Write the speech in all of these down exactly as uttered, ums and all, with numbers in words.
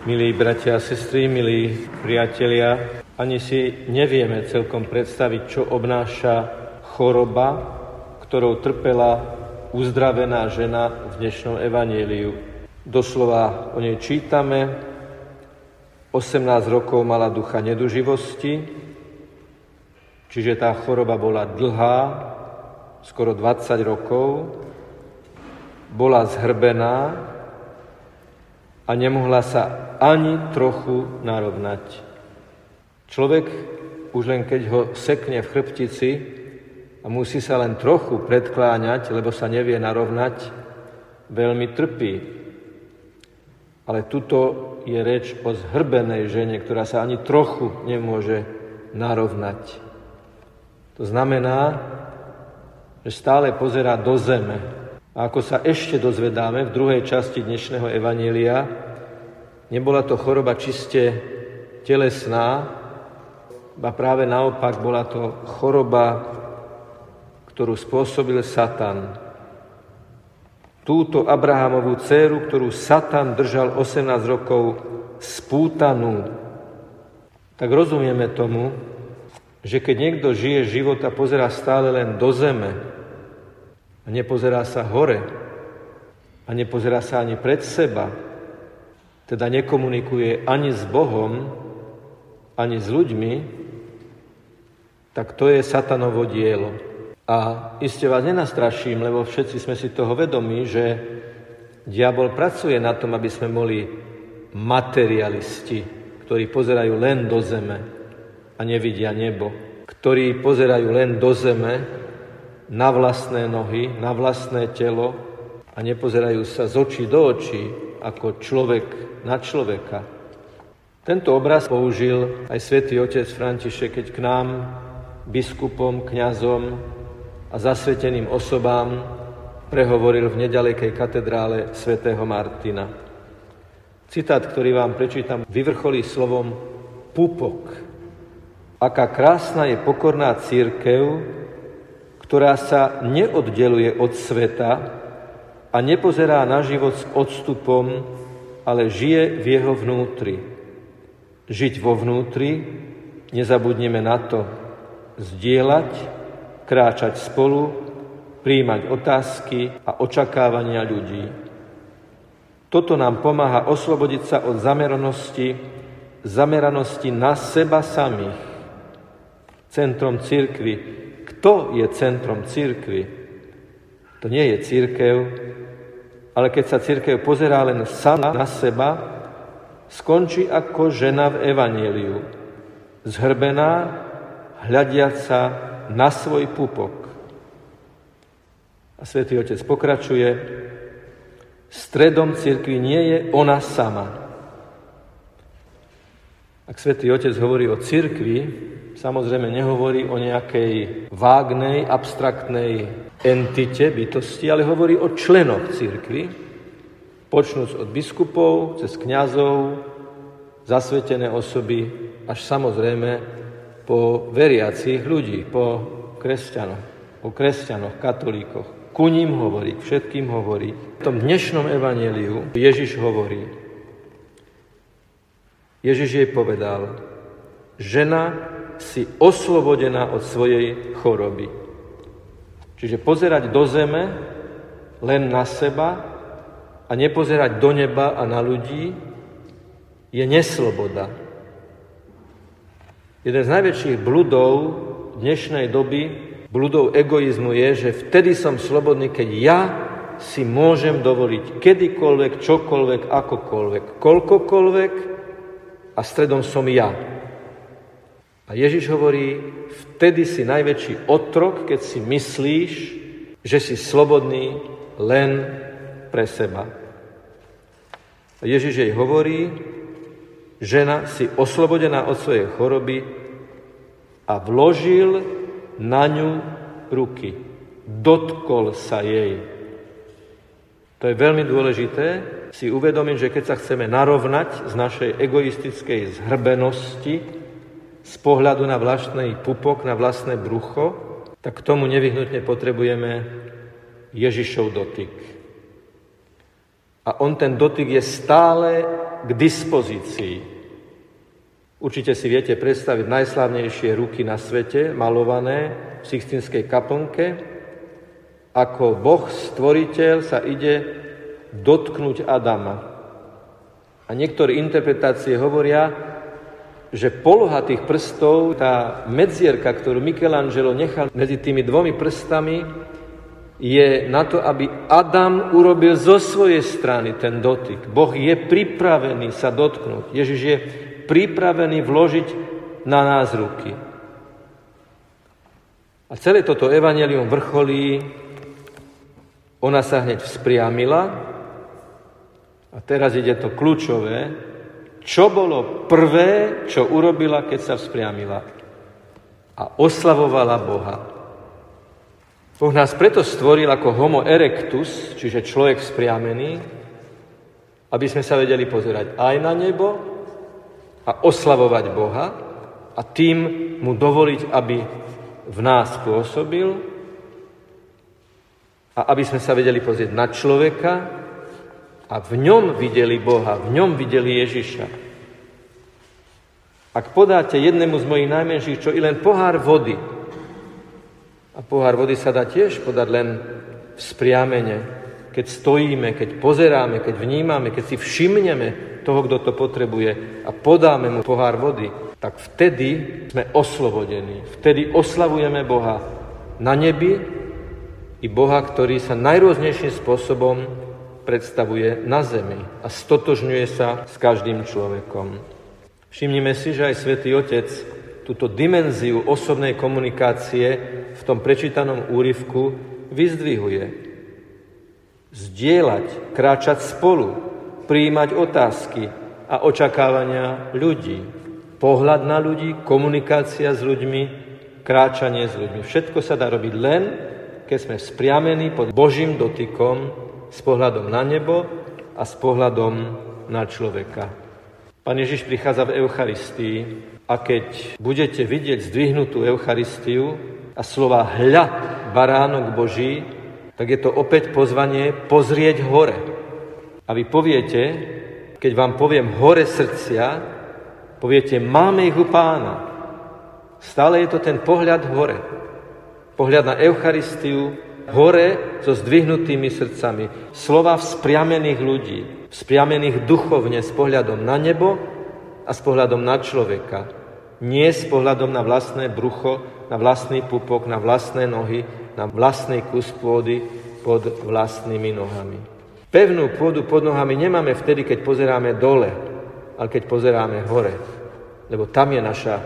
Milí bratia a sestry, milí priatelia, ani si nevieme celkom predstaviť, čo obnáša choroba, ktorou trpela uzdravená žena v dnešnom evanjeliu. Doslova o nej čítame, osemnásť rokov mala ducha neduživosti, čiže tá choroba bola dlhá, skoro dvadsať rokov, bola zhrbená a nemohla sa ani trochu narovnať. Človek už len keď ho sekne v chrbtici a musí sa len trochu predkláňať, lebo sa nevie narovnať, veľmi trpí. Ale tuto je reč o zhrbenej žene, ktorá sa ani trochu nemôže narovnať. To znamená, že stále pozerá do zeme. A ako sa ešte dozvedáme v druhej časti dnešného evanjelia, nebola to choroba čiste telesná, a práve naopak bola to choroba, ktorú spôsobil Satan. Túto Abrahamovú dcéru, ktorú Satan držal osemnásť rokov spútanú. Tak rozumieme tomu, že keď niekto žije život a pozerá stále len do zeme a nepozerá sa hore a nepozerá sa ani pred seba, teda nekomunikuje ani s Bohom, ani s ľuďmi, tak to je Satanovo dielo. A iste vás nenastraším, lebo všetci sme si toho vedomí, že diabol pracuje na tom, aby sme boli materialisti, ktorí pozerajú len do zeme a nevidia nebo, ktorí pozerajú len do zeme na vlastné nohy, na vlastné telo a nepozerajú sa z očí do očí, ako človek na človeka. Tento obraz použil aj svätý otec František, keď k nám, biskupom, kňazom a zasveteným osobám prehovoril v nedalekej katedrále svätého Martina. Citát, ktorý vám prečítam, vyvrcholí slovom pupok. Aká krásna je pokorná cirkev, ktorá sa neoddeluje od sveta, a nepozerá na život s odstupom, ale žije v jeho vnútri. Žiť vo vnútri, nezabudneme na to, zdieľať, kráčať spolu, prijímať otázky a očakávania ľudí. Toto nám pomáha oslobodiť sa od zameranosti, zameranosti na seba samých. Centrom cirkvi. Kto je centrom cirkvi? To nie je cirkev, ale keď sa cirkev pozerá len sama na seba, skončí ako žena v evanjeliu, zhrbená, hľadiaca na svoj pupok. A svätý otec pokračuje, stredom cirkvi nie je ona sama. Ak svätý otec hovorí o cirkvi, samozrejme nehovorí o nejakej vágnej, abstraktnej entite, bytosti, ale hovorí o členoch cirkvi, počnúc od biskupov, cez kňazov, zasvetené osoby, až samozrejme po veriacich ľudí, po kresťanoch, po kresťanoch, katolíkoch. Ku ním hovorí, všetkým hovorí. V tom dnešnom evanjeliu Ježiš hovorí. Ježiš jej povedal, žena si oslobodená od svojej choroby. Čiže pozerať do zeme, len na seba a nepozerať do neba a na ľudí je nesloboda. Jeden z najväčších bludov dnešnej doby, bludov egoizmu je, že vtedy som slobodný, keď ja si môžem dovoliť kedykoľvek, čokoľvek, akokoľvek, koľkokoľvek a stredom som ja. A Ježiš hovorí, vtedy si najväčší otrok, keď si myslíš, že si slobodný len pre seba. A Ježiš jej hovorí, žena si oslobodená od svojej choroby a vložil na ňu ruky. Dotkol sa jej. To je veľmi dôležité si uvedomiť, že keď sa chceme narovnať z našej egoistickej zhrbenosti, z pohľadu na vlastný pupok, na vlastné brucho, tak k tomu nevyhnutne potrebujeme Ježišov dotyk. A on ten dotyk je stále k dispozícii. Určite si viete predstaviť najslavnejšie ruky na svete, malované v Sixtinskej kaplnke, ako Boh stvoriteľ sa ide dotknúť Adama. A niektoré interpretácie hovoria, že poloha tých prstov, tá medzierka, ktorú Michelangelo nechal medzi tými dvomi prstami, je na to, aby Adam urobil zo svojej strany ten dotyk. Boh je pripravený sa dotknúť. Ježiš je pripravený vložiť na nás ruky. A celé toto evanjelium vrcholí, ona sa hneď vzpriamila a teraz ide to kľúčové, čo bolo prvé, čo urobila, keď sa vzpriamila a oslavovala Boha. Boh nás preto stvoril ako homo erectus, čiže človek vzpriamený, aby sme sa vedeli pozerať aj na nebo a oslavovať Boha a tým mu dovoliť, aby v nás pôsobil, a aby sme sa vedeli pozrieť na človeka a v ňom videli Boha, v ňom videli Ježiša. Ak podáte jednému z mojich najmenších, čo i len pohár vody, a pohár vody sa dá tiež podať len vzpriamene, keď stojíme, keď pozeráme, keď vnímame, keď si všimneme toho, kto to potrebuje a podáme mu pohár vody, tak vtedy sme oslobodení, vtedy oslavujeme Boha na nebi, i Boha, ktorý sa najrôznejším spôsobom predstavuje na zemi a stotožňuje sa s každým človekom. Všimnime si, že aj Svätý Otec túto dimenziu osobnej komunikácie v tom prečítanom úryvku vyzdvihuje. Zdieľať, kráčať spolu, prijímať otázky a očakávania ľudí. Pohľad na ľudí, komunikácia s ľuďmi, kráčanie s ľuďmi. Všetko sa dá robiť len keď sme vzpriamení pod Božím dotykom s pohľadom na nebo a s pohľadom na človeka. Pán Ježiš prichádza v Eucharistii a keď budete vidieť zdvihnutú Eucharistiu a slova hľa baránok Boží, tak je to opäť pozvanie pozrieť hore. A vy poviete, keď vám poviem hore srdcia, poviete máme ich u Pána. Stále je to ten pohľad hore. Pohľad na Eucharistiu, hore so zdvihnutými srdcami. Slova vzpriamených ľudí, vzpriamených duchovne s pohľadom na nebo a s pohľadom na človeka. Nie s pohľadom na vlastné brucho, na vlastný pupok, na vlastné nohy, na vlastný kus pôdy pod vlastnými nohami. Pevnú pôdu pod nohami nemáme vtedy, keď pozeráme dole, ale keď pozeráme hore. Lebo tam je naša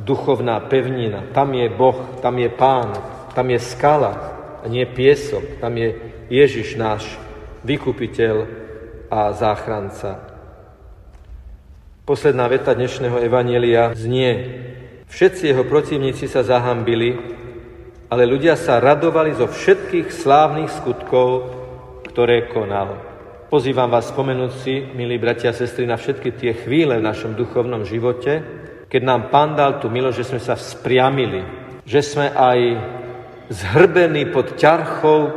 duchovná pevnina, tam je Boh, tam je Pán, tam je skala a nie piesok, tam je Ježiš náš vykupiteľ a záchranca. Posledná veta dnešného evanjelia znie: všetci jeho protivníci sa zahambili, ale ľudia sa radovali zo všetkých slávnych skutkov, ktoré konal. Pozývam vás spomenúť si, milí bratia a sestry, na všetky tie chvíle v našom duchovnom živote, keď nám Pán dal tú milosť, že sme sa vzpriamili, že sme aj zhrbení pod ťarchou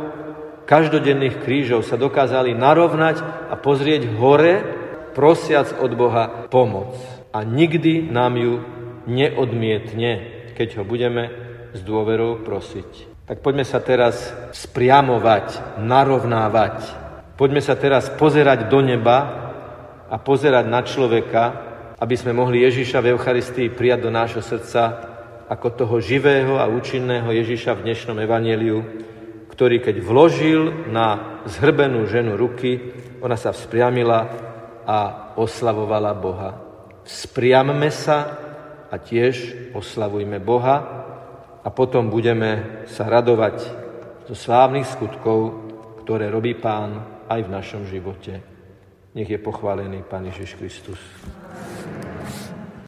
každodenných krížov sa dokázali narovnať a pozrieť hore, prosiac od Boha pomoc. A nikdy nám ju neodmietne, keď ho budeme s dôverou prosiť. Tak poďme sa teraz vzpriamovať, narovnávať. Poďme sa teraz pozerať do neba a pozerať na človeka, aby sme mohli Ježiša v Eucharistii prijať do nášho srdca ako toho živého a účinného Ježiša v dnešnom evanjeliu, ktorý keď vložil na zhrbenú ženu ruky, ona sa vzpriamila a oslavovala Boha. Vzpriamme sa a tiež oslavujme Boha a potom budeme sa radovať zo slávnych skutkov, ktoré robí Pán aj v našom živote. Nech je pochválený Pán Ježiš Kristus.